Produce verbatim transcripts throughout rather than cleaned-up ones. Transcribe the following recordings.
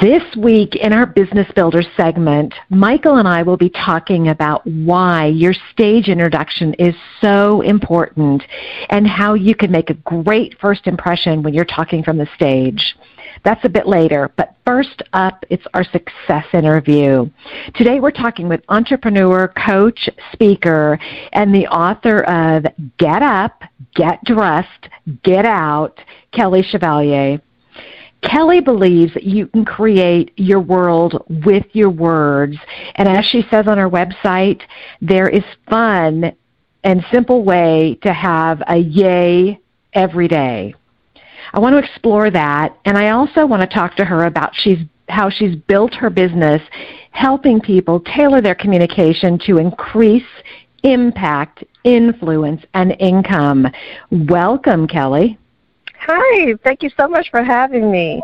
This week in our Business Builder segment, Michael and I will be talking about why your stage introduction is so important and how you can make a great first impression when you're talking from the stage. That's a bit later, but first up, it's our success interview. Today we're talking with entrepreneur, coach, speaker, and the author of Get Up, Get Dressed, Get Out, Keli Chivalier. Keli believes that you can create your world with your words. And as she says on her website, there is fun and simple way to have a yay every day. I want to explore that, and I also want to talk to her about she's, how she's built her business, helping people tailor their communication to increase impact, influence, and income. Welcome, Keli. Hi, thank you so much for having me.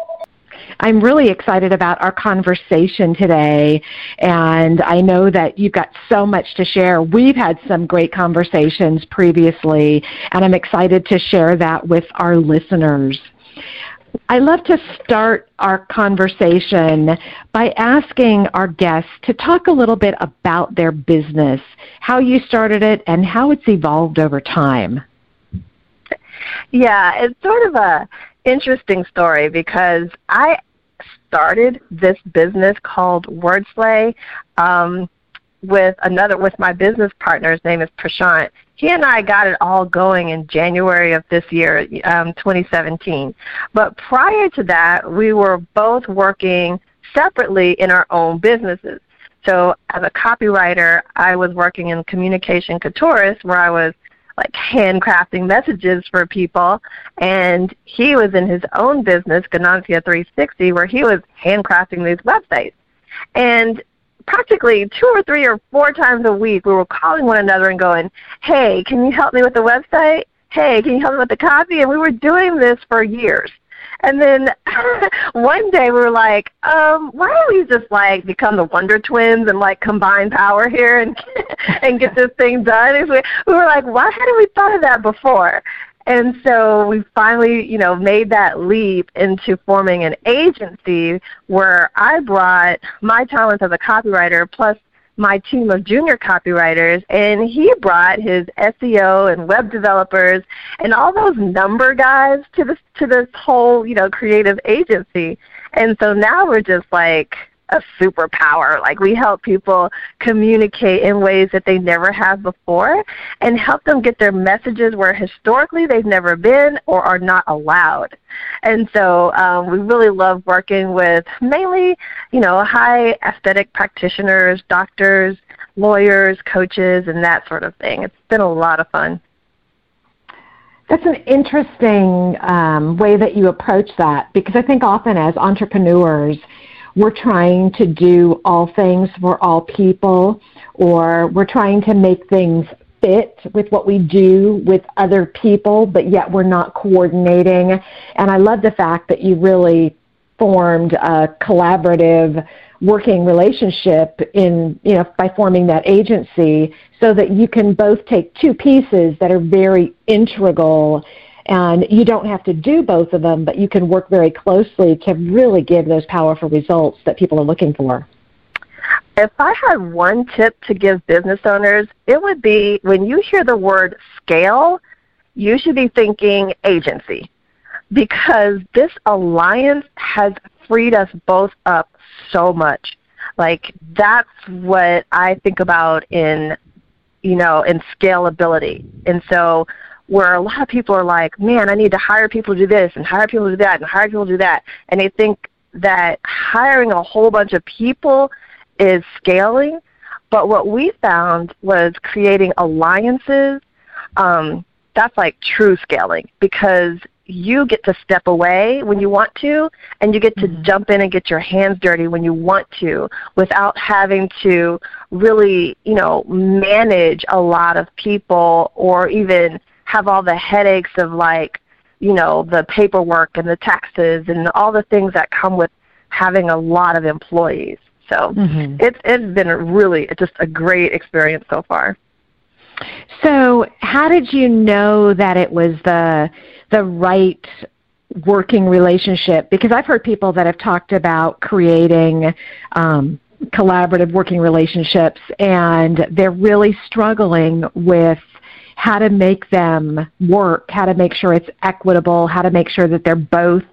I'm really excited about our conversation today, and I know that you've got so much to share. We've had some great conversations previously, and I'm excited to share that with our listeners. I love to start our conversation by asking our guests to talk a little bit about their business, how you started it, and how it's evolved over time. Yeah, it's sort of a interesting story because I started this business called WordSlay um, with another with my business partner. His name is Prashant. He and I got it all going in January of this year, um, twenty seventeen. But prior to that, we were both working separately in our own businesses. So as a copywriter, I was working in communication couturist, where I was like handcrafting messages for people, and he was in his own business, Ganancia three sixty, where he was handcrafting these websites. And practically two or three or four times a week, we were calling one another and going, hey, can you help me with the website? Hey, can you help me with the copy? And we were doing this for years. And then one day we were like, um, why don't we just like become the Wonder Twins and like combine power here and and get this thing done? And we, we were like, why hadn't we thought of that before? And so we finally, you know, made that leap into forming an agency where I brought my talents as a copywriter plus my team of junior copywriters, and he brought his S E O and web developers and all those number guys to this to this whole, you know, creative agency. And so now we're just like a superpower. Like we help people communicate in ways that they never have before and help them get their messages where historically they've never been or are not allowed. And so um, we really love working with mainly, you know, high aesthetic practitioners, doctors, lawyers, coaches, and that sort of thing. It's been a lot of fun. That's an interesting um, way that you approach that, because I think often as entrepreneurs, we're trying to do all things for all people, or we're trying to make things fit with what we do with other people, but yet we're not coordinating. And I love the fact that you really formed a collaborative working relationship in, you know, by forming that agency so that you can both take two pieces that are very integral. And you don't have to do both of them, but you can work very closely to really give those powerful results that people are looking for. If I had one tip to give business owners, it would be when you hear the word scale, you should be thinking agency. because this alliance has freed us both up so much. Like, that's what I think about in, you know, in scalability. And so where a lot of people are like, man, I need to hire people to do this and hire people to do that and hire people to do that. And they think that hiring a whole bunch of people is scaling. But what we found was creating alliances, um, that's like true scaling, because you get to step away when you want to, and you get to mm-hmm. jump in and get your hands dirty when you want to, without having to really, you know, manage a lot of people or even have all the headaches of, like, you know, the paperwork and the taxes and all the things that come with having a lot of employees. So mm-hmm. it's, it's been really just a great experience so far. So how did you know that it was the, the right working relationship? Because I've heard people that have talked about creating um, collaborative working relationships, and they're really struggling with how to make them work, how to make sure it's equitable, how to make sure that they're both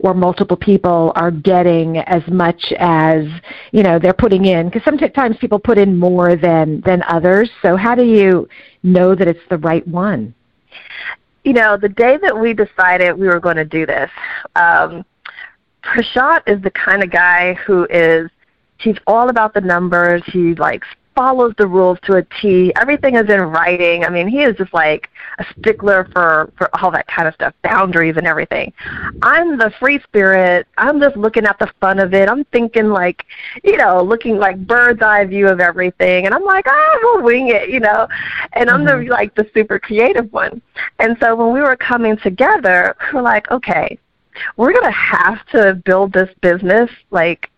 or multiple people are getting as much as, you know, they're putting in, because sometimes people put in more than, than others. So how do you know that it's the right one? You know, the day that we decided we were going to do this, um, Prashant is the kind of guy who is, he's all about the numbers. He likes follows the rules to a T. Everything is in writing. I mean, he is just like a stickler for, for all that kind of stuff, boundaries and everything. I'm the free spirit. I'm just looking at the fun of it. I'm thinking like, you know, looking like bird's eye view of everything. And I'm like, ah, we'll wing it, you know. And I'm the, like the super creative one. And so when we were coming together, we were like, okay, we're going to have to build this business like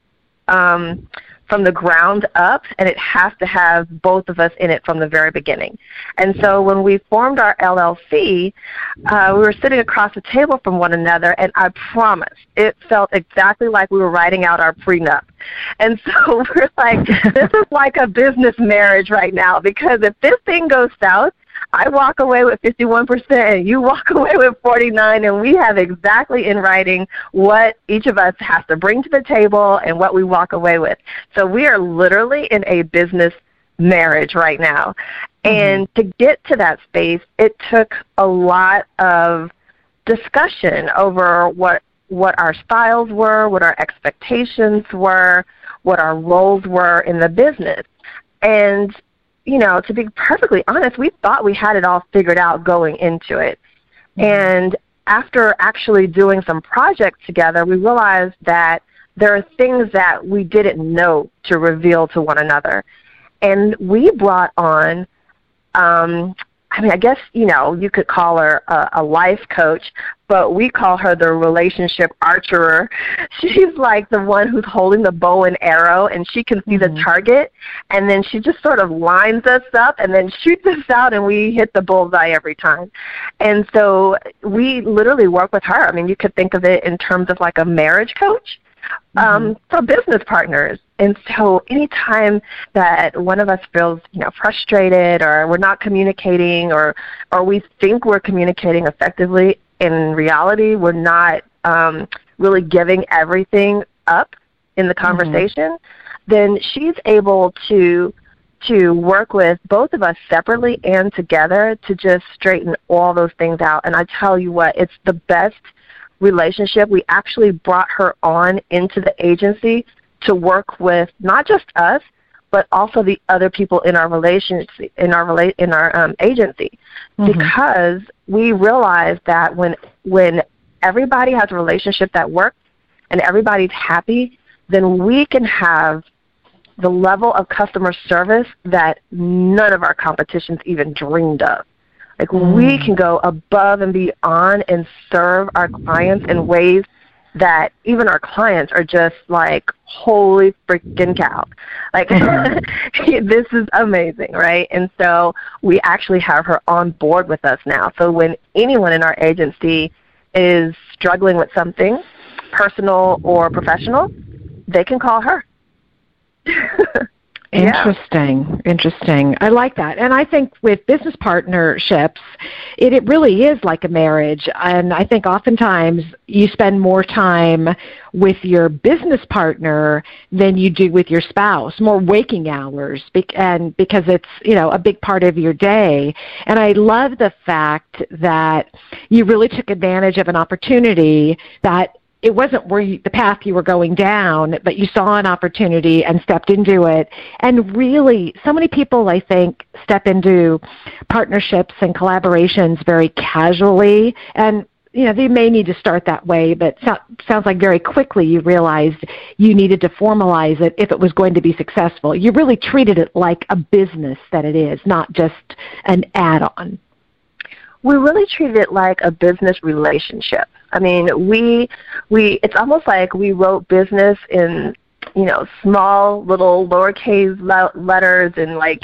um, – from the ground up, and it has to have both of us in it from the very beginning. And so when we formed our L L C, uh, we were sitting across the table from one another, and I promise it felt exactly like we were writing out our prenup. And so we're like, this is like a business marriage right now, because if this thing goes south, I walk away with fifty-one percent and you walk away with forty-nine, and we have exactly in writing what each of us has to bring to the table and what we walk away with. So we are literally in a business marriage right now. Mm-hmm. And to get to that space, it took a lot of discussion over what, what our styles were, what our expectations were, what our roles were in the business. And you know, to be perfectly honest, we thought we had it all figured out going into it. And after actually doing some projects together, we realized that there are things that we didn't know to reveal to one another. And we brought on, um, I mean, I guess, you know, you could call her a, a life coach, but we call her the relationship archer. She's like the one who's holding the bow and arrow, and she can see mm-hmm. the target, and then she just sort of lines us up and then shoots us out, and we hit the bullseye every time. And so we literally work with her. I mean, you could think of it in terms of like a marriage coach um, mm-hmm. for business partners. And so anytime that one of us feels, you know, frustrated, or we're not communicating, or, or we think we're communicating effectively, in reality, we're not um, really giving everything up in the conversation, mm-hmm. then she's able to, to work with both of us separately and together to just straighten all those things out. And I tell you what, it's the best relationship. We actually brought her on into the agency to work with not just us, but also the other people in our relationship, in our rela in our um, agency, mm-hmm. because we realized that when when everybody has a relationship that works and everybody's happy, then we can have the level of customer service that none of our competitions even dreamed of. Like mm-hmm. we can go above and beyond and serve our clients in ways that even our clients are just like, holy freaking cow. Like, this is amazing, right? And so we actually have her on board with us now. So when anyone in our agency is struggling with something, personal or professional, they can call her. Interesting. Yeah. Interesting. I like that. And I think with business partnerships, it, it really is like a marriage. And I think oftentimes you spend more time with your business partner than you do with your spouse, more waking hours, be and because it's, you know, a big part of your day. And I love the fact that you really took advantage of an opportunity that it wasn't where you, the path you were going down, but you saw an opportunity and stepped into it. And really, so many people, I think, step into partnerships and collaborations very casually. And, you know, they may need to start that way, but so, sounds like very quickly you realized you needed to formalize it if it was going to be successful. You really treated it like a business that it is, not just an add-on. We really treated it like a business relationship. I mean, we we it's almost like we wrote business in, you know, small little lowercase letters in like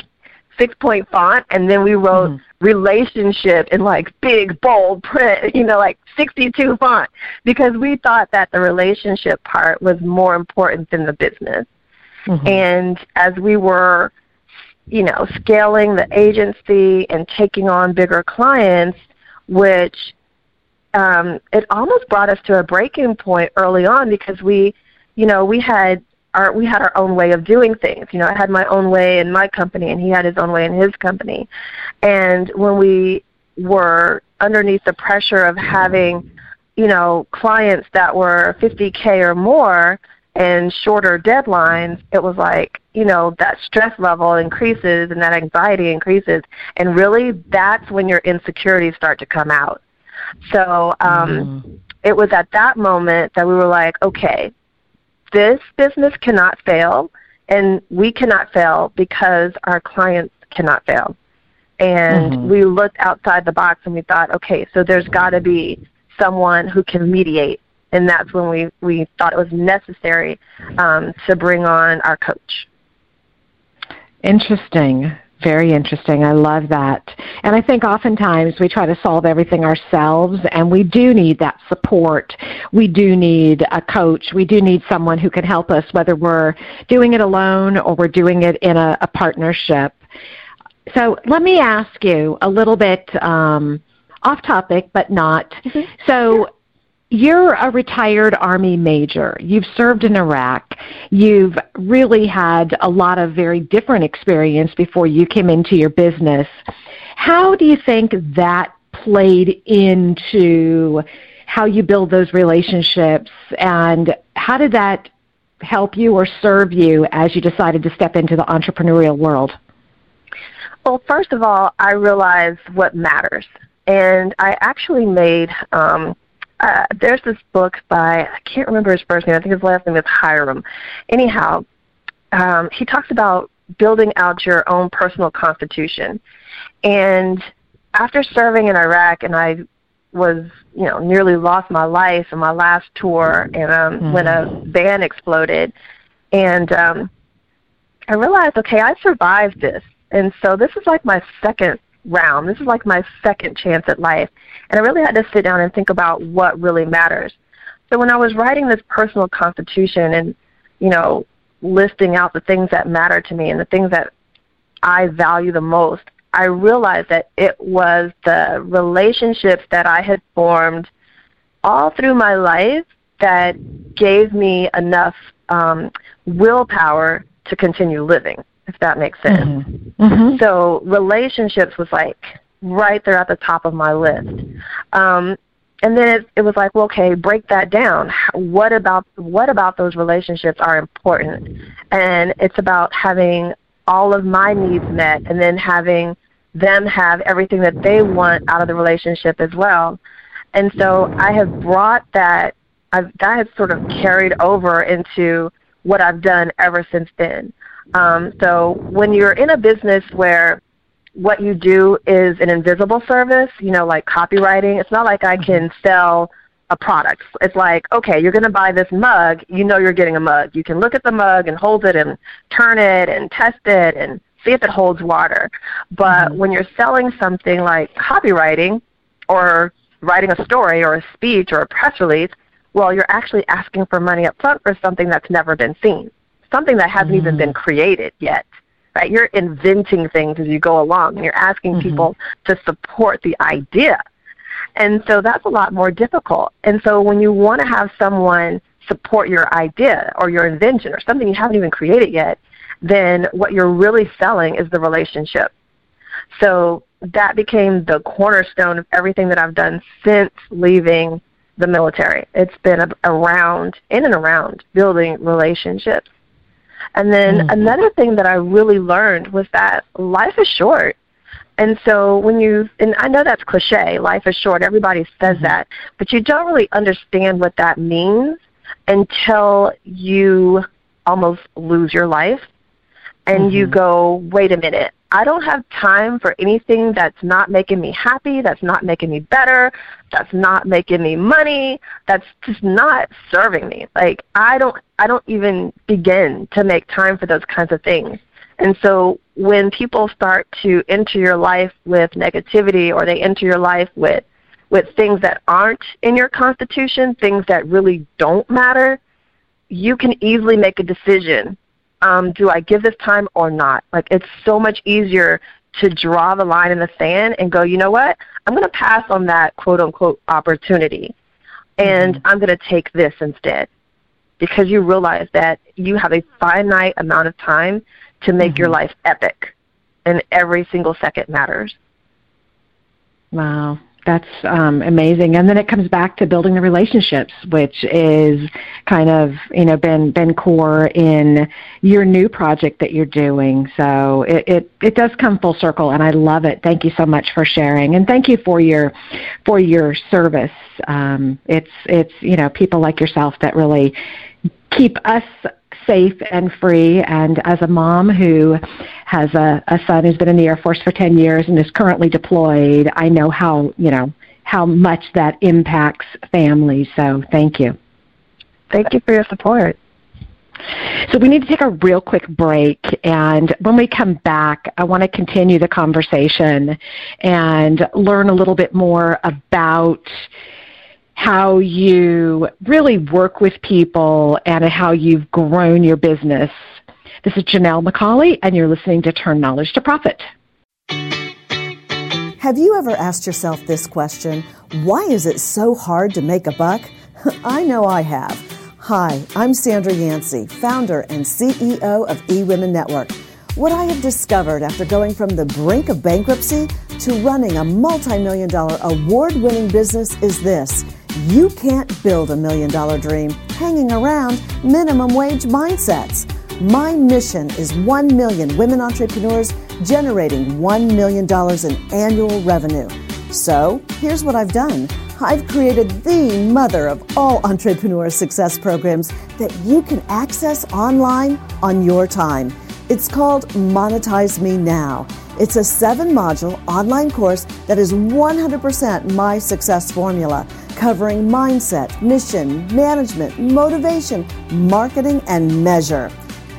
six-point font, and then we wrote mm. relationship in like big bold print, you know, like sixty-two font, because we thought that the relationship part was more important than the business. Mm-hmm. And as we were, you know, scaling the agency and taking on bigger clients, which um, it almost brought us to a breaking point early on, because we, you know, we had our we had our own way of doing things. You know, I had my own way in my company, and he had his own way in his company. And when we were underneath the pressure of having, you know, clients that were fifty K or more and shorter deadlines, it was like, you know, that stress level increases and that anxiety increases. And really, that's when your insecurities start to come out. So um, mm. it was at that moment that we were like, okay, this business cannot fail, and we cannot fail because our clients cannot fail. And mm. we looked outside the box, and we thought, okay, so there's got to be someone who can mediate. And that's when we, we thought it was necessary um, to bring on our coach. Interesting. Very interesting. I love that. And I think oftentimes we try to solve everything ourselves, and we do need that support. We do need a coach. We do need someone who can help us, whether we're doing it alone or we're doing it in a, a partnership. So let me ask you a little bit um, off topic, but not. Mm-hmm. So you're a retired Army major. You've served in Iraq. You've really had a lot of very different experience before you came into your business. How do you think that played into how you build those relationships, and how did that help you or serve you as you decided to step into the entrepreneurial world? Well, first of all, I realized what matters, and I actually made um, Uh, there's this book by, I can't remember his first name, I think his last name is Hiram. Anyhow, um, he talks about building out your own personal constitution. And after serving in Iraq, and I was, you know, nearly lost my life in my last tour, and um, mm-hmm. when a van exploded, and um, I realized, okay, I survived this. And so this is like my second round. This is like my second chance at life. And I really had to sit down and think about what really matters. So when I was writing this personal constitution and, you know, listing out the things that matter to me and the things that I value the most, I realized that it was the relationships that I had formed all through my life that gave me enough um, willpower to continue living, if that makes sense. Mm-hmm. Mm-hmm. So relationships was like right there at the top of my list. Um, and then it, it was like, well, okay, break that down. What about, what about those relationships are important? And it's about having all of my needs met, and then having them have everything that they want out of the relationship as well. And so I have brought that, I've, that has sort of carried over into what I've done ever since then. Um, so when you're in a business where what you do is an invisible service, you know, like copywriting, it's not like I can sell a product. It's like, okay, you're going to buy this mug. You know you're getting a mug. You can look at the mug and hold it and turn it and test it and see if it holds water. But when you're selling something like copywriting or writing a story or a speech or a press release, well, you're actually asking for money up front for something that's never been seen. something that hasn't mm-hmm. even been created yet. Right? You're inventing things as you go along, and you're asking mm-hmm. people to support the idea. And so that's a lot more difficult. And so when you want to have someone support your idea or your invention or something you haven't even created yet, then what you're really selling is the relationship. So that became the cornerstone of everything that I've done since leaving the military. It's been around, in and around, building relationships. And then mm-hmm. another thing that I really learned was that life is short. And so when you, and I know that's cliche, life is short, everybody says mm-hmm. that, but you don't really understand what that means until you almost lose your life and mm-hmm. you go, wait a minute, I don't have time for anything that's not making me happy, that's not making me better, that's not making me money, that's just not serving me. Like I don't, I don't even begin to make time for those kinds of things. And so when people start to enter your life with negativity, or they enter your life with, with things that aren't in your constitution, things that really don't matter, you can easily make a decision. Um, do I give this time or not? Like it's so much easier to draw the line in the sand and go, you know what, I'm going to pass on that quote-unquote opportunity, and mm-hmm. I'm going to take this instead, because you realize that you have a finite amount of time to make mm-hmm. your life epic, and every single second matters. Wow. That's um, amazing. And then it comes back to building the relationships, which is kind of, you know, been, been core in your new project that you're doing. So it, it, it does come full circle, and I love it. Thank you so much for sharing, and thank you for your, for your service. Um, it's, it's, you know, people like yourself that really keep us safe and free. And as a mom who has a, a son who's been in the Air Force for ten years and is currently deployed, I know how, you know, how much that impacts families. So thank you. Thank you for your support. So we need to take a real quick break, and when we come back, I want to continue the conversation and learn a little bit more about how you really work with people and how you've grown your business. This is Janelle McCauley, and you're listening to Turn Knowledge to Profit. Have you ever asked yourself this question? Why is it so hard to make a buck? I know I have. Hi, I'm Sandra Yancey, founder and C E O of eWomen Network. What I have discovered after going from the brink of bankruptcy to running a multi-million dollar award-winning business is this. You can't build a million-dollar dream hanging around minimum wage mindsets. My mission is one million women entrepreneurs generating one million dollars in annual revenue. So here's what I've done. I've created the mother of all entrepreneur success programs that you can access online on your time. It's called Monetize Me Now. It's a seven-module online course that is one hundred percent my success formula, covering mindset, mission, management, motivation, marketing, and measure.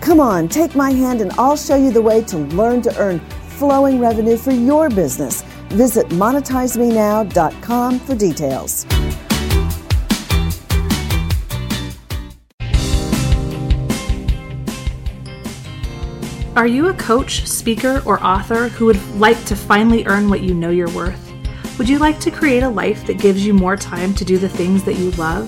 Come on, take my hand and I'll show you the way to learn to earn flowing revenue for your business. Visit monetize me now dot com for details. Are you a coach, speaker, or author who would like to finally earn what you know you're worth? Would you like to create a life that gives you more time to do the things that you love?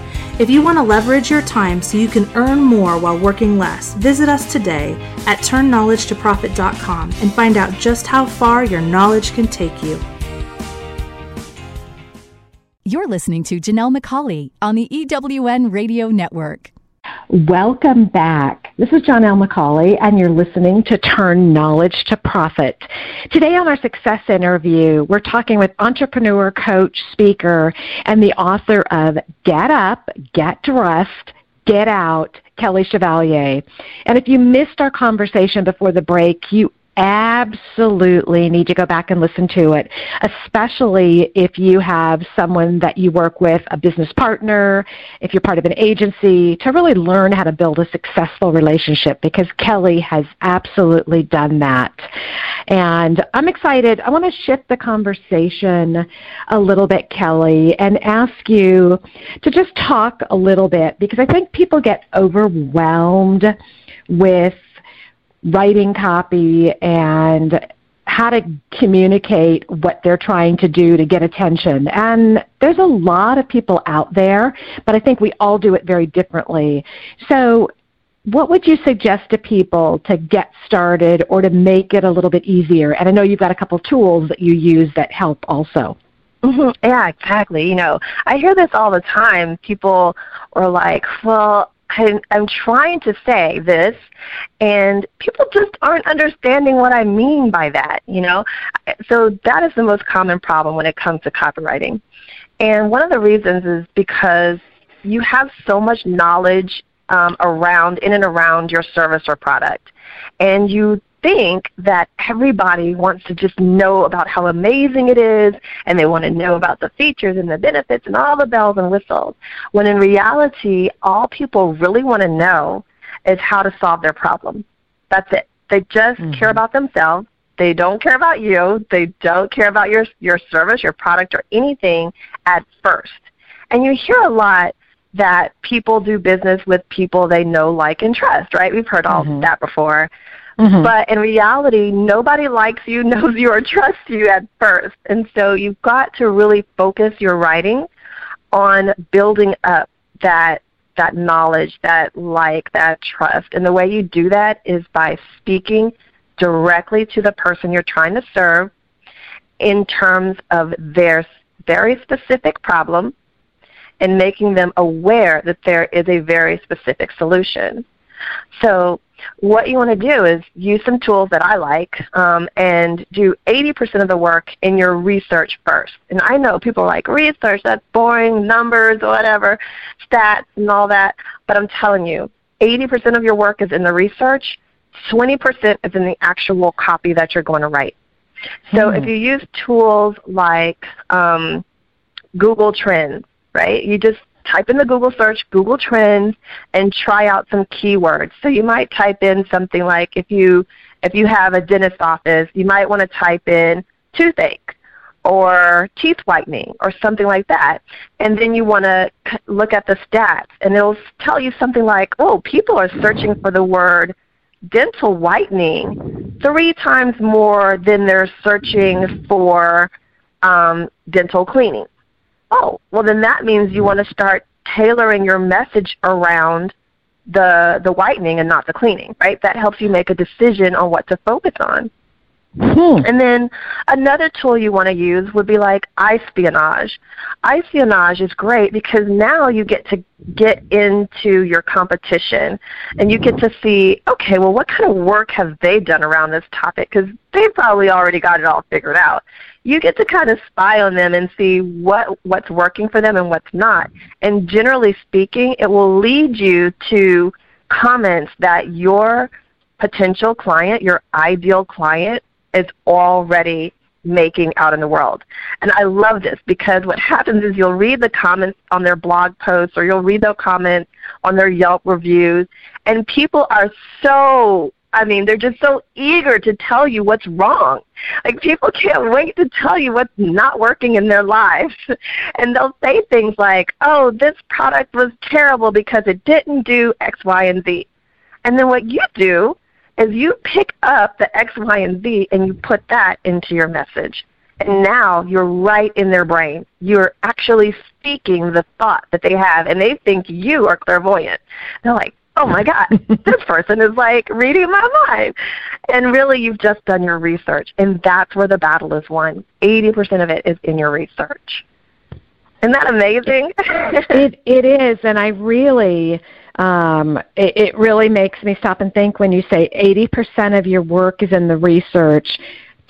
If you want to leverage your time so you can earn more while working less, visit us today at turn knowledge to profit dot com and find out just how far your knowledge can take you. You're listening to Janelle McCauley on the E W N Radio Network. Welcome back. This is Janelle McCauley, and you're listening to Turn Knowledge to Profit. Today on our Success Interview, we're talking with entrepreneur, coach, speaker, and the author of Get Up, Get Dressed, Get Out, Keli Chivalier. And if you missed our conversation before the break, you absolutely need to go back and listen to it, especially if you have someone that you work with, a business partner, if you're part of an agency, to really learn how to build a successful relationship, because Keli has absolutely done that. And I'm excited. I want to shift the conversation a little bit, Keli, and ask you to just talk a little bit, because I think people get overwhelmed with writing copy and how to communicate what they're trying to do to get attention. And there's a lot of people out there, but I think we all do it very differently. So what would you suggest to people to get started or to make it a little bit easier? And I know you've got a couple tools that you use that help also. Mm-hmm. Yeah, exactly. You know, I hear this all the time. People are like, well, I'm trying to say this, and people just aren't understanding what I mean by that, you know. So that is the most common problem when it comes to copywriting. And one of the reasons is because you have so much knowledge um, around, in and around your service or product, and you think that everybody wants to just know about how amazing it is, and they want to know about the features and the benefits and all the bells and whistles, when in reality all people really want to know is how to solve their problem. That's it. They just mm-hmm. care about themselves. They don't care about you. They don't care about your, your service, your product, or anything at first. And you hear a lot that people do business with people they know, like, and trust, right? We've heard all mm-hmm. of that before. Mm-hmm. But in reality, nobody likes you, knows you, or trusts you at first. And so you've got to really focus your writing on building up that, that knowledge, that like, that trust. And the way you do that is by speaking directly to the person you're trying to serve in terms of their very specific problem and making them aware that there is a very specific solution. So what you want to do is use some tools that I like um, and do eighty percent of the work in your research first. And I know people are like, research, that's boring, numbers, whatever, stats and all that. But I'm telling you, eighty percent of your work is in the research, twenty percent is in the actual copy that you're going to write. So hmm. if you use tools like um, Google Trends, right, you just type in the Google search, Google Trends, and try out some keywords. So you might type in something like, if you, if you have a dentist office, you might want to type in toothache or teeth whitening or something like that. And then you want to look at the stats, and it will tell you something like, oh, people are searching for the word dental whitening three times more than they're searching for um, dental cleaning. Oh, well then that means you want to start tailoring your message around the, the whitening and not the cleaning, right? That helps you make a decision on what to focus on. Mm-hmm. And then another tool you want to use would be like iSpionage. iSpionage is great because now you get to get into your competition and you get to see, okay, well what kind of work have they done around this topic? Because they've probably already got it all figured out. You get to kind of spy on them and see what, what's working for them and what's not. And generally speaking, it will lead you to comments that your potential client, your ideal client, is already making out in the world. And I love this because what happens is you'll read the comments on their blog posts or you'll read the comments on their Yelp reviews, and people are so, I mean, they're just so eager to tell you what's wrong. Like people can't wait to tell you what's not working in their lives. And they'll say things like, oh, this product was terrible because it didn't do X, Y, and Z. And then what you do is you pick up the X, Y, and Z and you put that into your message. And now you're right in their brain. You're actually speaking the thought that they have, and they think you are clairvoyant. They're like, oh my God, this person is like reading my mind. And really you've just done your research, and that's where the battle is won. eighty percent of it is in your research. Isn't that amazing? it, it is, and I really... Um, it, it really makes me stop and think when you say eighty percent of your work is in the research,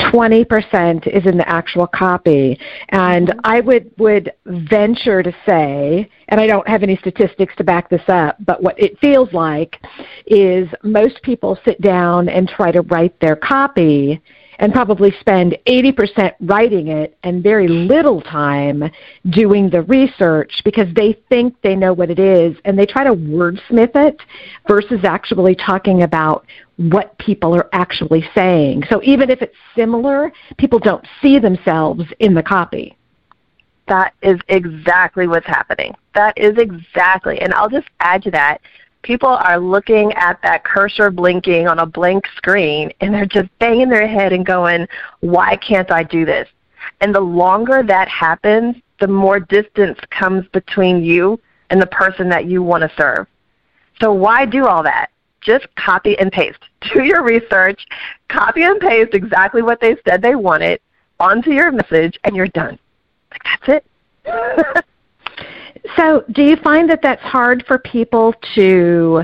twenty percent is in the actual copy. And I would, would venture to say, and I don't have any statistics to back this up, but what it feels like is most people sit down and try to write their copy and probably spend eighty percent writing it and very little time doing the research because they think they know what it is, and they try to wordsmith it versus actually talking about what people are actually saying. So even if it's similar, people don't see themselves in the copy. That is exactly what's happening. That is exactly. And I'll just add to that. People are looking at that cursor blinking on a blank screen, and they're just banging their head and going, why can't I do this? And the longer that happens, the more distance comes between you and the person that you want to serve. So why do all that? Just copy and paste. Do your research, copy and paste exactly what they said they wanted onto your message, and you're done. Like, that's it. So do you find that that's hard for people to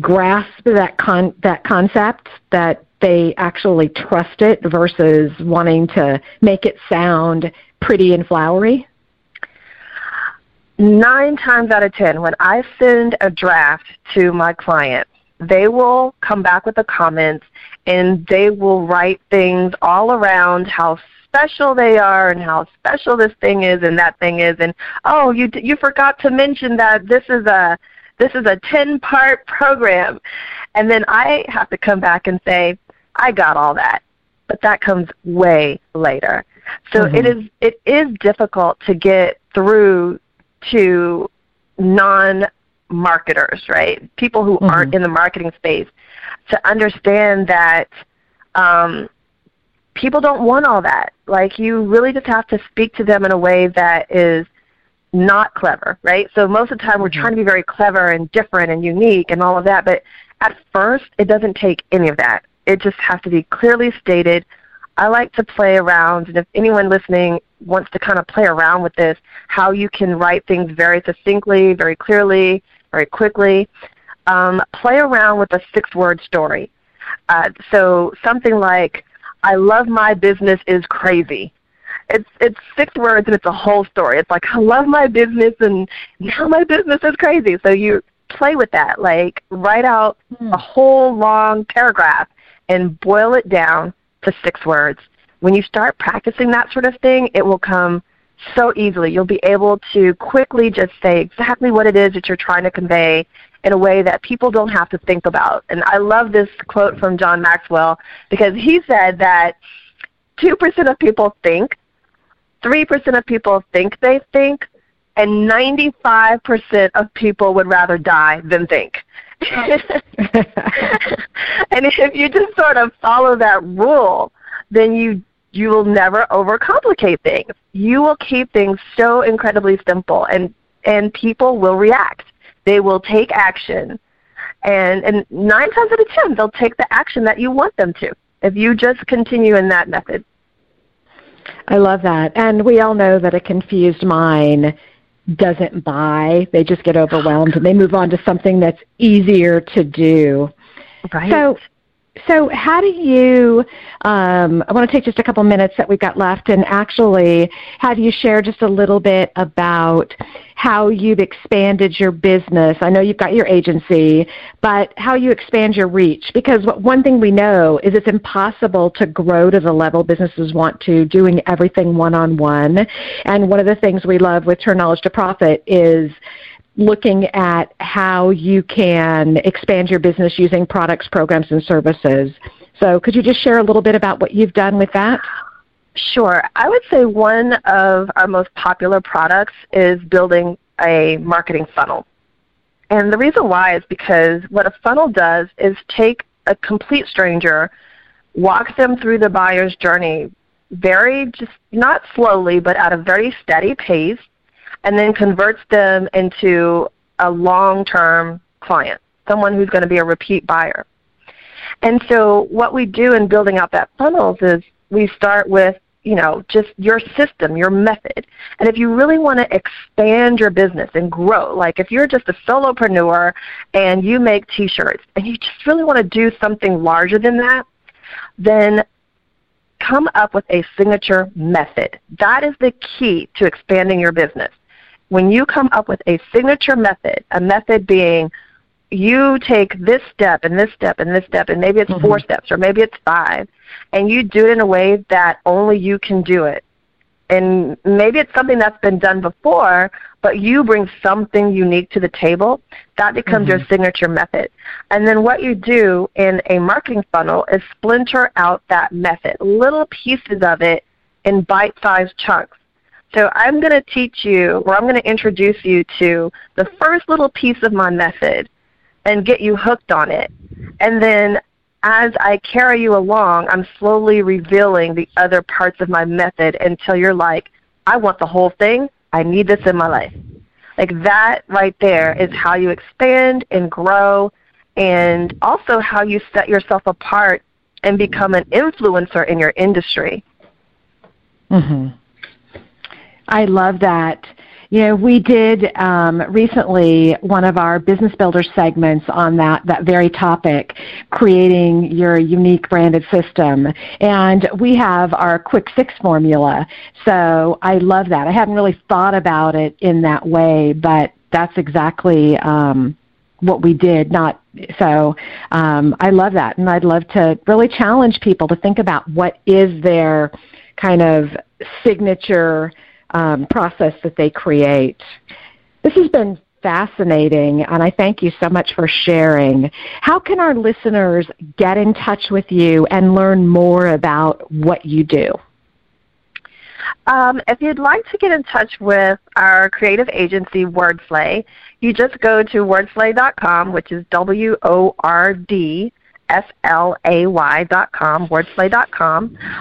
grasp that, con that concept, that they actually trust it versus wanting to make it sound pretty and flowery? Nine times out of ten, when I send a draft to my client, they will come back with the comments, and they will write things all around how special they are and how special this thing is and that thing is, and oh, you you forgot to mention that this is a this is a ten part program. And then I have to come back and say, I got all that, but that comes way later. So mm-hmm. it is it is difficult to get through to non-marketers, right? People who mm-hmm. aren't in the marketing space, to understand that um, people don't want all that. Like, you really just have to speak to them in a way that is not clever, right? So most of the time we're trying to be very clever and different and unique and all of that, but at first it doesn't take any of that. It just has to be clearly stated. I like to play around, and if anyone listening wants to kind of play around with this, how you can write things very succinctly, very clearly, very quickly, um, play around with a six word story. Uh, so something like, I love my business is crazy. It's, it's six words and it's a whole story. It's like, I love my business and now my business is crazy. So you play with that. Like, write out a whole long paragraph and boil it down to six words. When you start practicing that sort of thing, it will come so easily. You'll be able to quickly just say exactly what it is that you're trying to convey in a way that people don't have to think about. And I love this quote from John Maxwell, because he said that two percent of people think, three percent of people think they think, and ninety-five percent of people would rather die than think. And if you just sort of follow that rule, then you you will never overcomplicate things. You will keep things so incredibly simple, and, and people will react. They will take action, and, and nine times out of ten, they'll take the action that you want them to if you just continue in that method. I love that. And we all know that a confused mind doesn't buy. They just get overwhelmed, and they move on to something that's easier to do. Right. So, so how do you, um, I want to take just a couple minutes that we've got left, and actually have you share just a little bit about how you've expanded your business. I know you've got your agency, but how you expand your reach. Because what, one thing we know is it's impossible to grow to the level businesses want to doing everything one-on-one. And one of the things we love with Turn Knowledge to Profit is looking at how you can expand your business using products, programs, and services. So could you just share a little bit about what you've done with that? Sure. I would say one of our most popular products is building a marketing funnel. And the reason why is because what a funnel does is take a complete stranger, walk them through the buyer's journey very, just not slowly, but at a very steady pace, and then converts them into a long-term client, someone who's going to be a repeat buyer. And so what we do in building out that funnel is we start with, you know, just your system, your method. And if you really want to expand your business and grow, like if you're just a solopreneur and you make T-shirts and you just really want to do something larger than that, then come up with a signature method. That is the key to expanding your business. When you come up with a signature method, a method being you take this step and this step and this step, and maybe it's mm-hmm. four steps or maybe it's five, and you do it in a way that only you can do it. And maybe it's something that's been done before, but you bring something unique to the table. That becomes mm-hmm. your signature method. And then what you do in a marketing funnel is splinter out that method, little pieces of it in bite-sized chunks. So I'm going to teach you, or I'm going to introduce you to the first little piece of my method and get you hooked on it. And then as I carry you along, I'm slowly revealing the other parts of my method until you're like, I want the whole thing. I need this in my life. Like that right there is how you expand and grow, and also how you set yourself apart and become an influencer in your industry. Mm-hmm. I love that. You know, we did um, recently one of our Business Builder segments on that, that very topic, creating your unique branded system. And we have our Quick Six formula. So I love that. I hadn't really thought about it in that way, but that's exactly um, what we did. Not so um, I love that. And I'd love to really challenge people to think about what is their kind of signature Um, process that they create. This has been fascinating, and I thank you so much for sharing. How can our listeners get in touch with you and learn more about what you do? Um, if you'd like to get in touch with our creative agency, WordSlay, you just go to wordslay dot com, which is W O R D S L A Y dot com, wordslay dot com.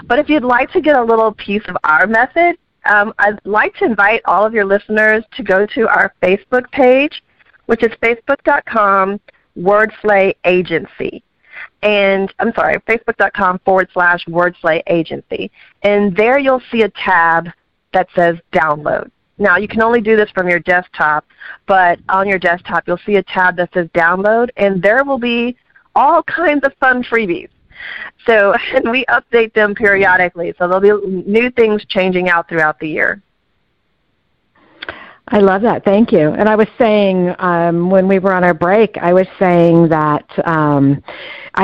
But if you'd like to get a little piece of our method, Um, I'd like to invite all of your listeners to go to our Facebook page, which is facebook dot com WordSlay Agency. And I'm sorry, facebook dot com forward slash WordSlay Agency. And there you'll see a tab that says Download. Now, you can only do this from your desktop, but on your desktop you'll see a tab that says Download, and there will be all kinds of fun freebies. So, and we update them periodically, so there will be new things changing out throughout the year. I love that. Thank you. And I was saying um, when we were on our break, I was saying that um,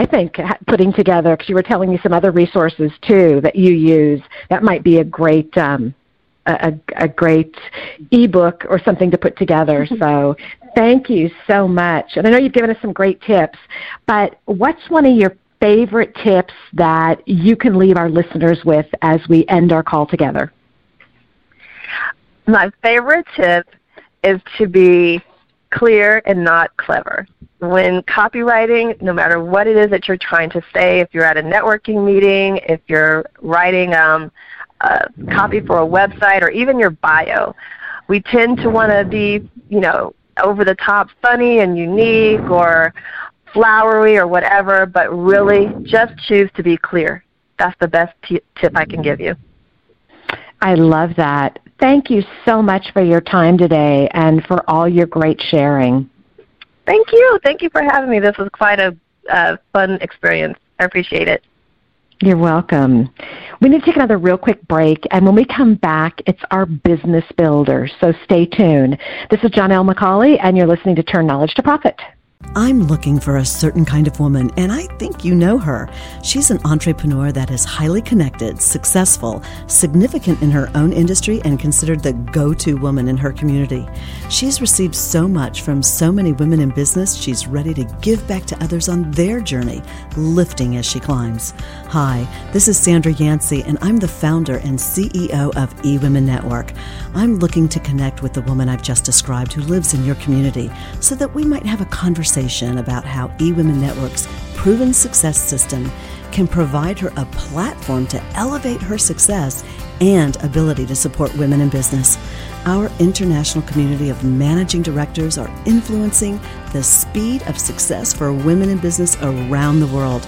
I think putting together, because you were telling me some other resources too that you use, that might be a great um, a, a great ebook or something to put together. So thank you so much. And I know you've given us some great tips, but what's one of your favorite tips that you can leave our listeners with as we end our call together? My favorite tip is to be clear and not clever. When copywriting, no matter what it is that you're trying to say, if you're at a networking meeting, if you're writing um, a copy for a website, or even your bio, we tend to want to be, you know, over the top funny and unique or flowery or whatever, but really just choose to be clear. That's the best t tip I can give you. I love that. Thank you so much for your time today and for all your great sharing. Thank you. Thank you for having me. This was quite a uh, fun experience. I appreciate it. You're welcome. We need to take another real quick break, and when we come back, it's our Business Builder, so stay tuned. This is Janelle McCauley, and you're listening to Turn Knowledge to Profit. I'm looking for a certain kind of woman, and I think you know her. She's an entrepreneur that is highly connected, successful, significant in her own industry, and considered the go-to woman in her community. She's received so much from so many women in business, she's ready to give back to others on their journey, lifting as she climbs. Hi, this is Sandra Yancey, and I'm the founder and C E O of eWomen Network. I'm looking to connect with the woman I've just described who lives in your community so that we might have a conversation about how eWomen Network's proven success system can provide her a platform to elevate her success and ability to support women in business. Our international community of managing directors are influencing the speed of success for women in business around the world.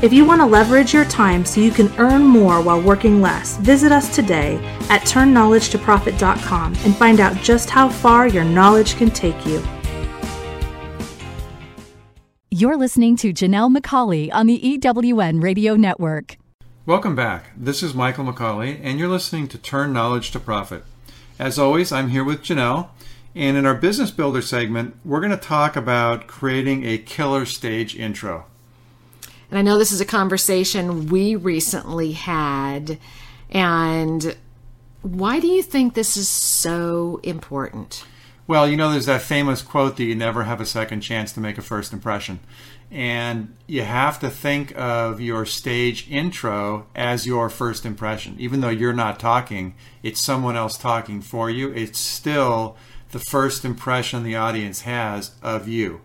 If you want to leverage your time so you can earn more while working less, visit us today at turn knowledge to profit dot com and find out just how far your knowledge can take you. You're listening to Janelle McCauley on the E W N Radio Network. Welcome back. This is Michael McCauley, and you're listening to Turn Knowledge to Profit. As always, I'm here with Janelle, and in our Business Builder segment, we're going to talk about creating a killer stage intro. And I know this is a conversation we recently had, and why do you think this is so important? Well, you know, there's that famous quote that you never have a second chance to make a first impression. And you have to think of your stage intro as your first impression. Even though you're not talking, it's someone else talking for you. It's still the first impression the audience has of you.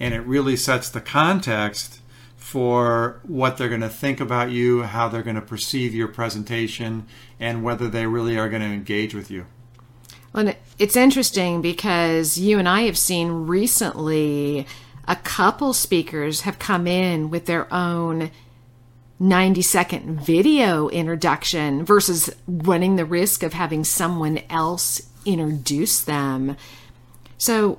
And it really sets the context for what they're going to think about you, how they're going to perceive your presentation, and whether they really are going to engage with you. Well, it's interesting because you and I have seen recently a couple speakers have come in with their own ninety-second video introduction versus running the risk of having someone else introduce them. So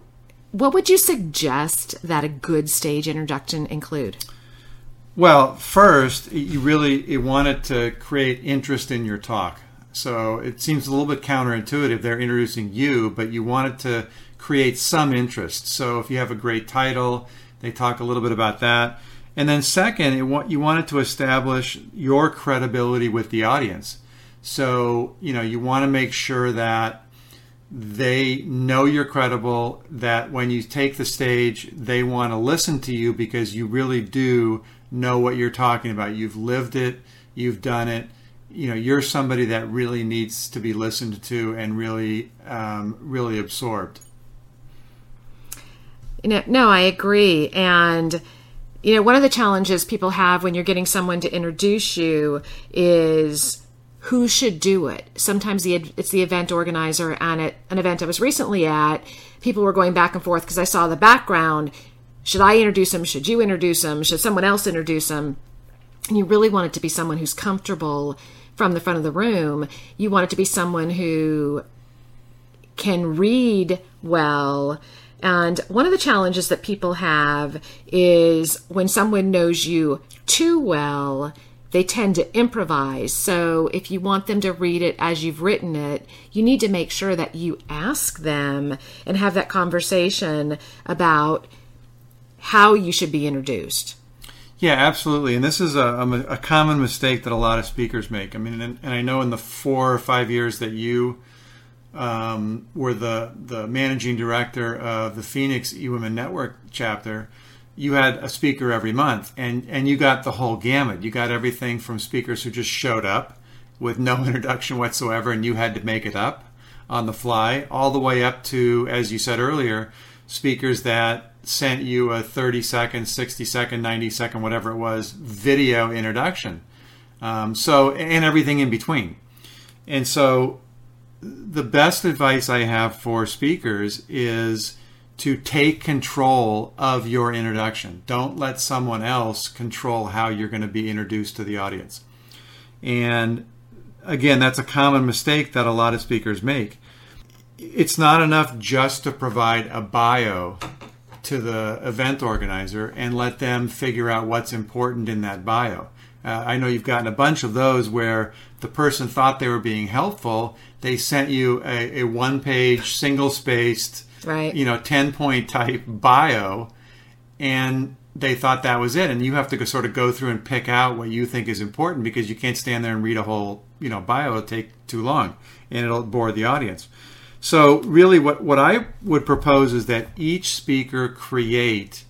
what would you suggest that a good stage introduction include? Well, first, you really wanted to create interest in your talk. So it seems a little bit counterintuitive. They're introducing you, but you wanted to create some interest. So if you have a great title, they talk a little bit about that. And then second, it, you wanted to establish your credibility with the audience. So, you know, you want to make sure that they know you're credible, that when you take the stage, they want to listen to you because you really do know what you're talking about. You've lived it, you've done it. You know, you're somebody that really needs to be listened to and really, um, really absorbed. You know, no, I agree. And, you know, one of the challenges people have when you're getting someone to introduce you is who should do it. Sometimes the, it's the event organizer. And at an event I was recently at, people were going back and forth because I saw the background. Should I introduce them? Should you introduce them? Should someone else introduce them? And you really want it to be someone who's comfortable from the front of the room. You want it to be someone who can read well. And one of the challenges that people have is when someone knows you too well, they tend to improvise. So if you want them to read it as you've written it, you need to make sure that you ask them and have that conversation about how you should be introduced. Yeah, absolutely. And this is a, a common mistake that a lot of speakers make. I mean, and, and I know in the four or five years that you um, were the, the managing director of the Phoenix eWomen Network chapter, you had a speaker every month and, and you got the whole gamut. You got everything from speakers who just showed up with no introduction whatsoever and you had to make it up on the fly, all the way up to, as you said earlier, speakers that sent you a thirty second, sixty second, ninety second, whatever it was, video introduction. Um, so, and everything in between. And so the best advice I have for speakers is to take control of your introduction. Don't let someone else control how you're going to be introduced to the audience. And again, that's a common mistake that a lot of speakers make. It's not enough just to provide a bio to the event organizer and let them figure out what's important in that bio. Uh, I know you've gotten a bunch of those where the person thought they were being helpful. They sent you a, a one-page, single-spaced, right, you know, ten-point type bio, and they thought that was it. And you have to go, sort of go through and pick out what you think is important because you can't stand there and read a whole, you know, bio. It'll take too long, and it'll bore the audience. So really what, what I would propose is that each speaker create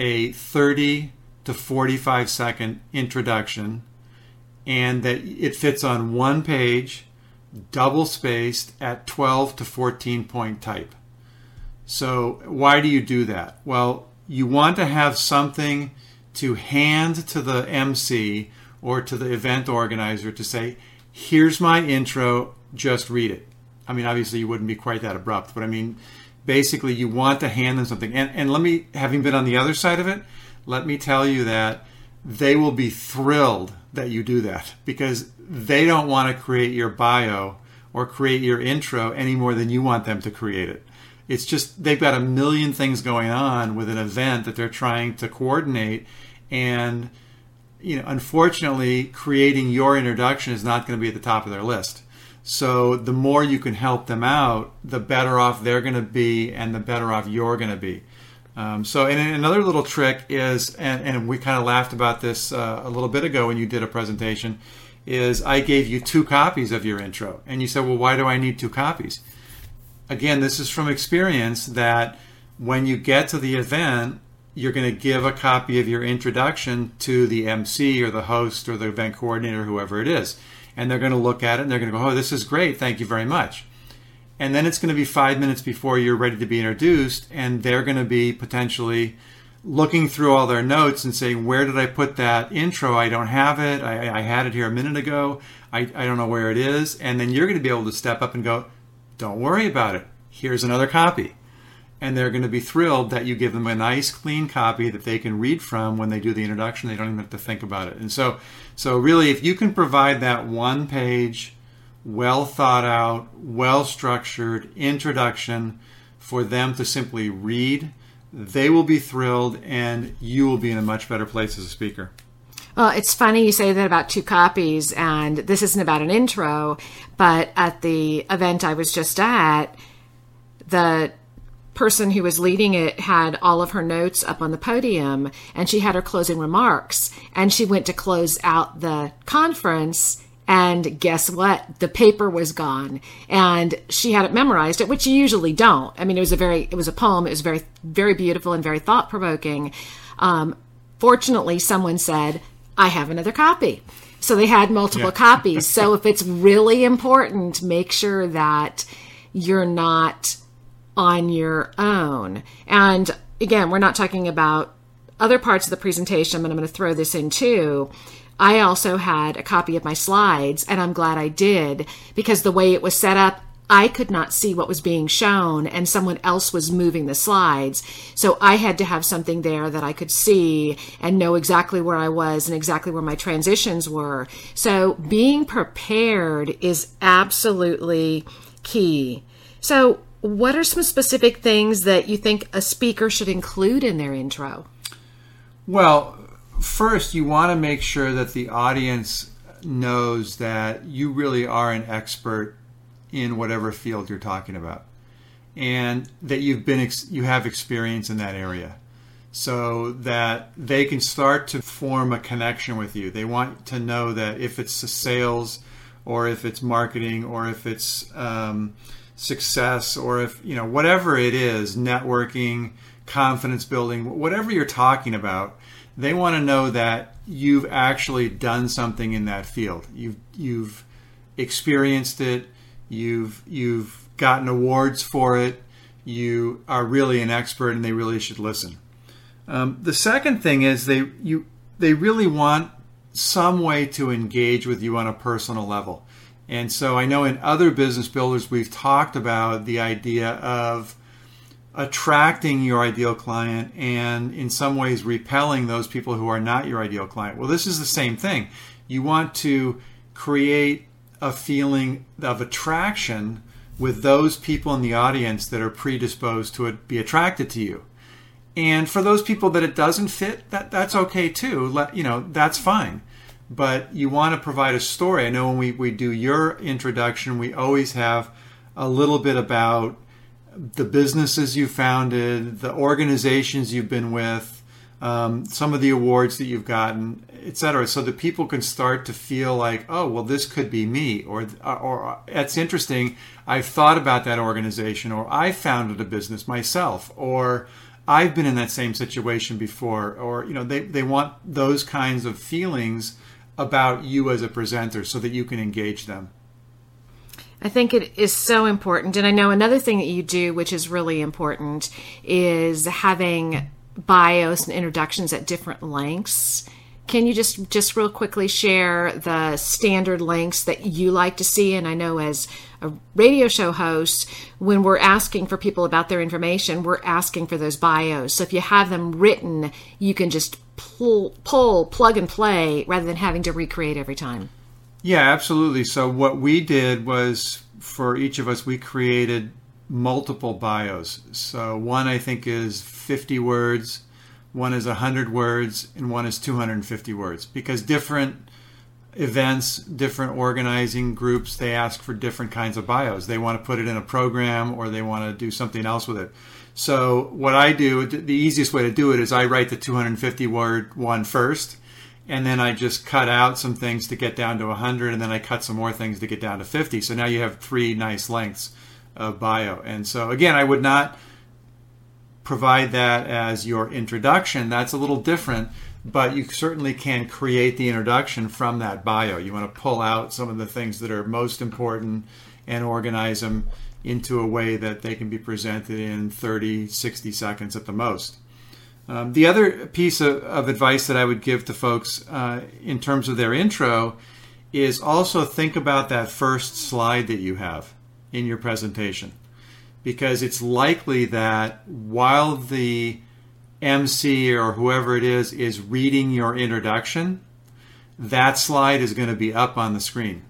a thirty to forty-five second introduction, and that it fits on one page, double spaced at twelve to fourteen point type. So why do you do that? Well, you want to have something to hand to the M C or to the event organizer to say, here's my intro, just read it. I mean, obviously you wouldn't be quite that abrupt, but I mean, basically you want to hand them something. And, and let me, having been on the other side of it, let me tell you that they will be thrilled that you do that, because they don't want to create your bio or create your intro any more than you want them to create it. It's just, they've got a million things going on with an event that they're trying to coordinate. And, you know, unfortunately, creating your introduction is not going to be at the top of their list. So the more you can help them out, the better off they're going to be and the better off you're going to be. Um, so and another little trick is, and, and we kind of laughed about this uh, a little bit ago when you did a presentation, is I gave you two copies of your intro. And you said, well, why do I need two copies? Again, this is from experience that when you get to the event, you're going to give a copy of your introduction to the M C or the host or the event coordinator, whoever it is. And they're going to look at it and they're going to go, oh, this is great. Thank you very much. And then it's going to be five minutes before you're ready to be introduced. And they're going to be potentially looking through all their notes and saying, where did I put that intro? I don't have it. I, I had it here a minute ago. I, I don't know where it is. And then you're going to be able to step up and go, don't worry about it. Here's another copy. And they're going to be thrilled that you give them a nice, clean copy that they can read from when they do the introduction. They don't even have to think about it. And so, so really, if you can provide that one-page, well-thought-out, well-structured introduction for them to simply read, they will be thrilled, and you will be in a much better place as a speaker. Well, it's funny you say that about two copies, and this isn't about an intro, but at the event I was just at, the person who was leading it had all of her notes up on the podium, and she had her closing remarks, and she went to close out the conference, and guess what? The paper was gone, and she had it memorized, which you usually don't. I mean, it was a very, it was a poem. It was very, very beautiful and very thought-provoking. Um, fortunately, someone said, I have another copy. So they had multiple yeah. copies. So if it's really important, make sure that you're not on your own. And again, we're not talking about other parts of the presentation, but I'm going to throw this in too. I also had a copy of my slides, and I'm glad I did, because the way it was set up, I could not see what was being shown, and someone else was moving the slides. So I had to have something there that I could see and know exactly where I was and exactly where my transitions were. So being prepared is absolutely key. So what are some specific things that you think a speaker should include in their intro? Well, first, you want to make sure that the audience knows that you really are an expert in whatever field you're talking about, and that you've been ex- you have experience in that area, so that they can start to form a connection with you. They want to know that if it's sales, or if it's marketing, or if it's um, success, or if, you know, whatever it is, networking, confidence building, whatever you're talking about, they want to know that you've actually done something in that field. You've you've experienced it. You've you've gotten awards for it. You are really an expert, and they really should listen. Um, the second thing is they you they really want some way to engage with you on a personal level. And so I know in other business builders, we've talked about the idea of attracting your ideal client and in some ways repelling those people who are not your ideal client. Well, this is the same thing. You want to create a feeling of attraction with those people in the audience that are predisposed to be attracted to you. And for those people that it doesn't fit, that, that's okay too. Let, you know, that's fine. But you want to provide a story. I know when we, we do your introduction, we always have a little bit about the businesses you founded, the organizations you've been with, um, some of the awards that you've gotten, et cetera, so that people can start to feel like, oh, well, this could be me, or, or that's interesting. I've thought about that organization, or I founded a business myself, or I've been in that same situation before, or, you know, they, they want those kinds of feelings about you as a presenter so that you can engage them. I think it is so important. And I know another thing that you do, which is really important, is having bios and introductions at different lengths. Can you just, just real quickly share the standard lengths that you like to see? And I know as a radio show host, when we're asking for people about their information, we're asking for those bios. So if you have them written, you can just pull, pull, plug and play rather than having to recreate every time. Yeah, absolutely. So what we did was, for each of us, we created multiple bios. So one, I think, is fifty words, one is one hundred words, and one is two hundred fifty words, because different events, different organizing groups, they ask for different kinds of bios. They want to put it in a program, or they want to do something else with it. So what I do, the easiest way to do it is I write the two hundred fifty word one first, and then I just cut out some things to get down to one hundred, and then I cut some more things to get down to fifty. So now you have three nice lengths of bio. And so again, I would not provide that as your introduction. That's a little different, but you certainly can create the introduction from that bio. You want to pull out some of the things that are most important and organize them into a way that they can be presented in thirty, sixty seconds at the most. Um, the other piece of, of advice that I would give to folks uh, in terms of their intro is also think about that first slide that you have in your presentation, because it's likely that while the M C or whoever it is is reading your introduction, that slide is going to be up on the screen.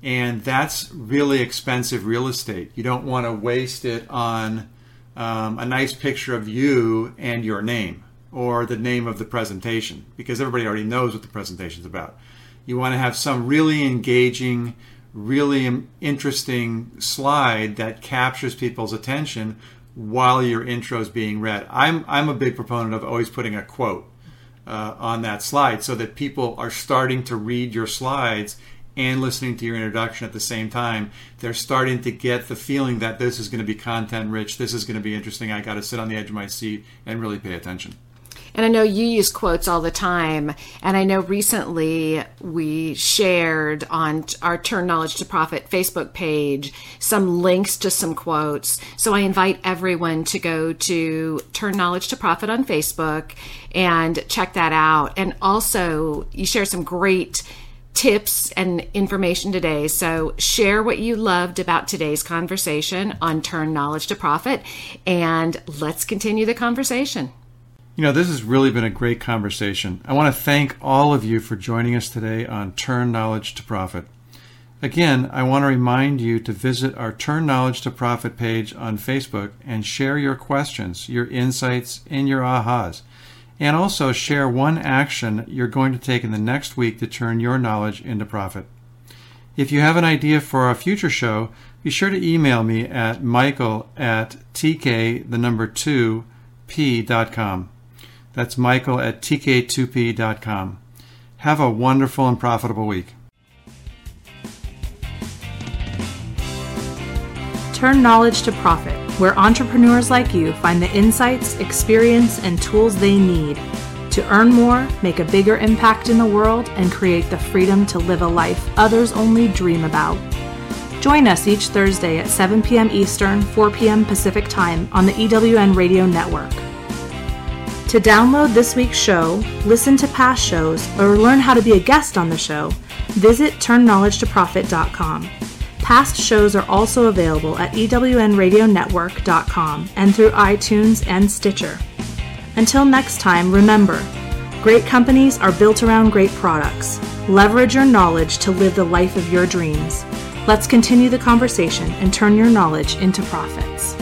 And that's really expensive real estate. You don't want to waste it on Um, a nice picture of you and your name or the name of the presentation, because everybody already knows what the presentation is about. You want to have some really engaging, really interesting slide that captures people's attention while your intro is being read. I'm, I'm a big proponent of always putting a quote uh, on that slide so that people are starting to read your slides and listening to your introduction at the same time. They're starting to get the feeling that this is going to be content rich, this is going to be interesting, I got to sit on the edge of my seat and really pay attention. And I know you use quotes all the time, and I know recently we shared on our Turn Knowledge to Profit Facebook page some links to some quotes. So I invite everyone to go to Turn Knowledge to Profit on Facebook and check that out. And also, you share some great tips and information today. So share what you loved about today's conversation on Turn Knowledge to Profit, and let's continue the conversation. You know, this has really been a great conversation. I want to thank all of you for joining us today on Turn Knowledge to Profit. Again, I want to remind you to visit our Turn Knowledge to Profit page on Facebook and share your questions, your insights, and your ahas. And also share one action you're going to take in the next week to turn your knowledge into profit. If you have an idea for a future show, be sure to email me at michael at tk, the number two, p.com. That's michael at tk2p.com. Have a wonderful and profitable week. Turn Knowledge to Profit, where entrepreneurs like you find the insights, experience, and tools they need to earn more, make a bigger impact in the world, and create the freedom to live a life others only dream about. Join us each Thursday at seven p.m. Eastern, four p.m. Pacific Time on the E W N Radio Network. To download this week's show, listen to past shows, or learn how to be a guest on the show, visit turn knowledge to profit dot com. Past shows are also available at e w n radio network dot com and through iTunes and Stitcher. Until next time, remember, great companies are built around great products. Leverage your knowledge to live the life of your dreams. Let's continue the conversation and turn your knowledge into profits.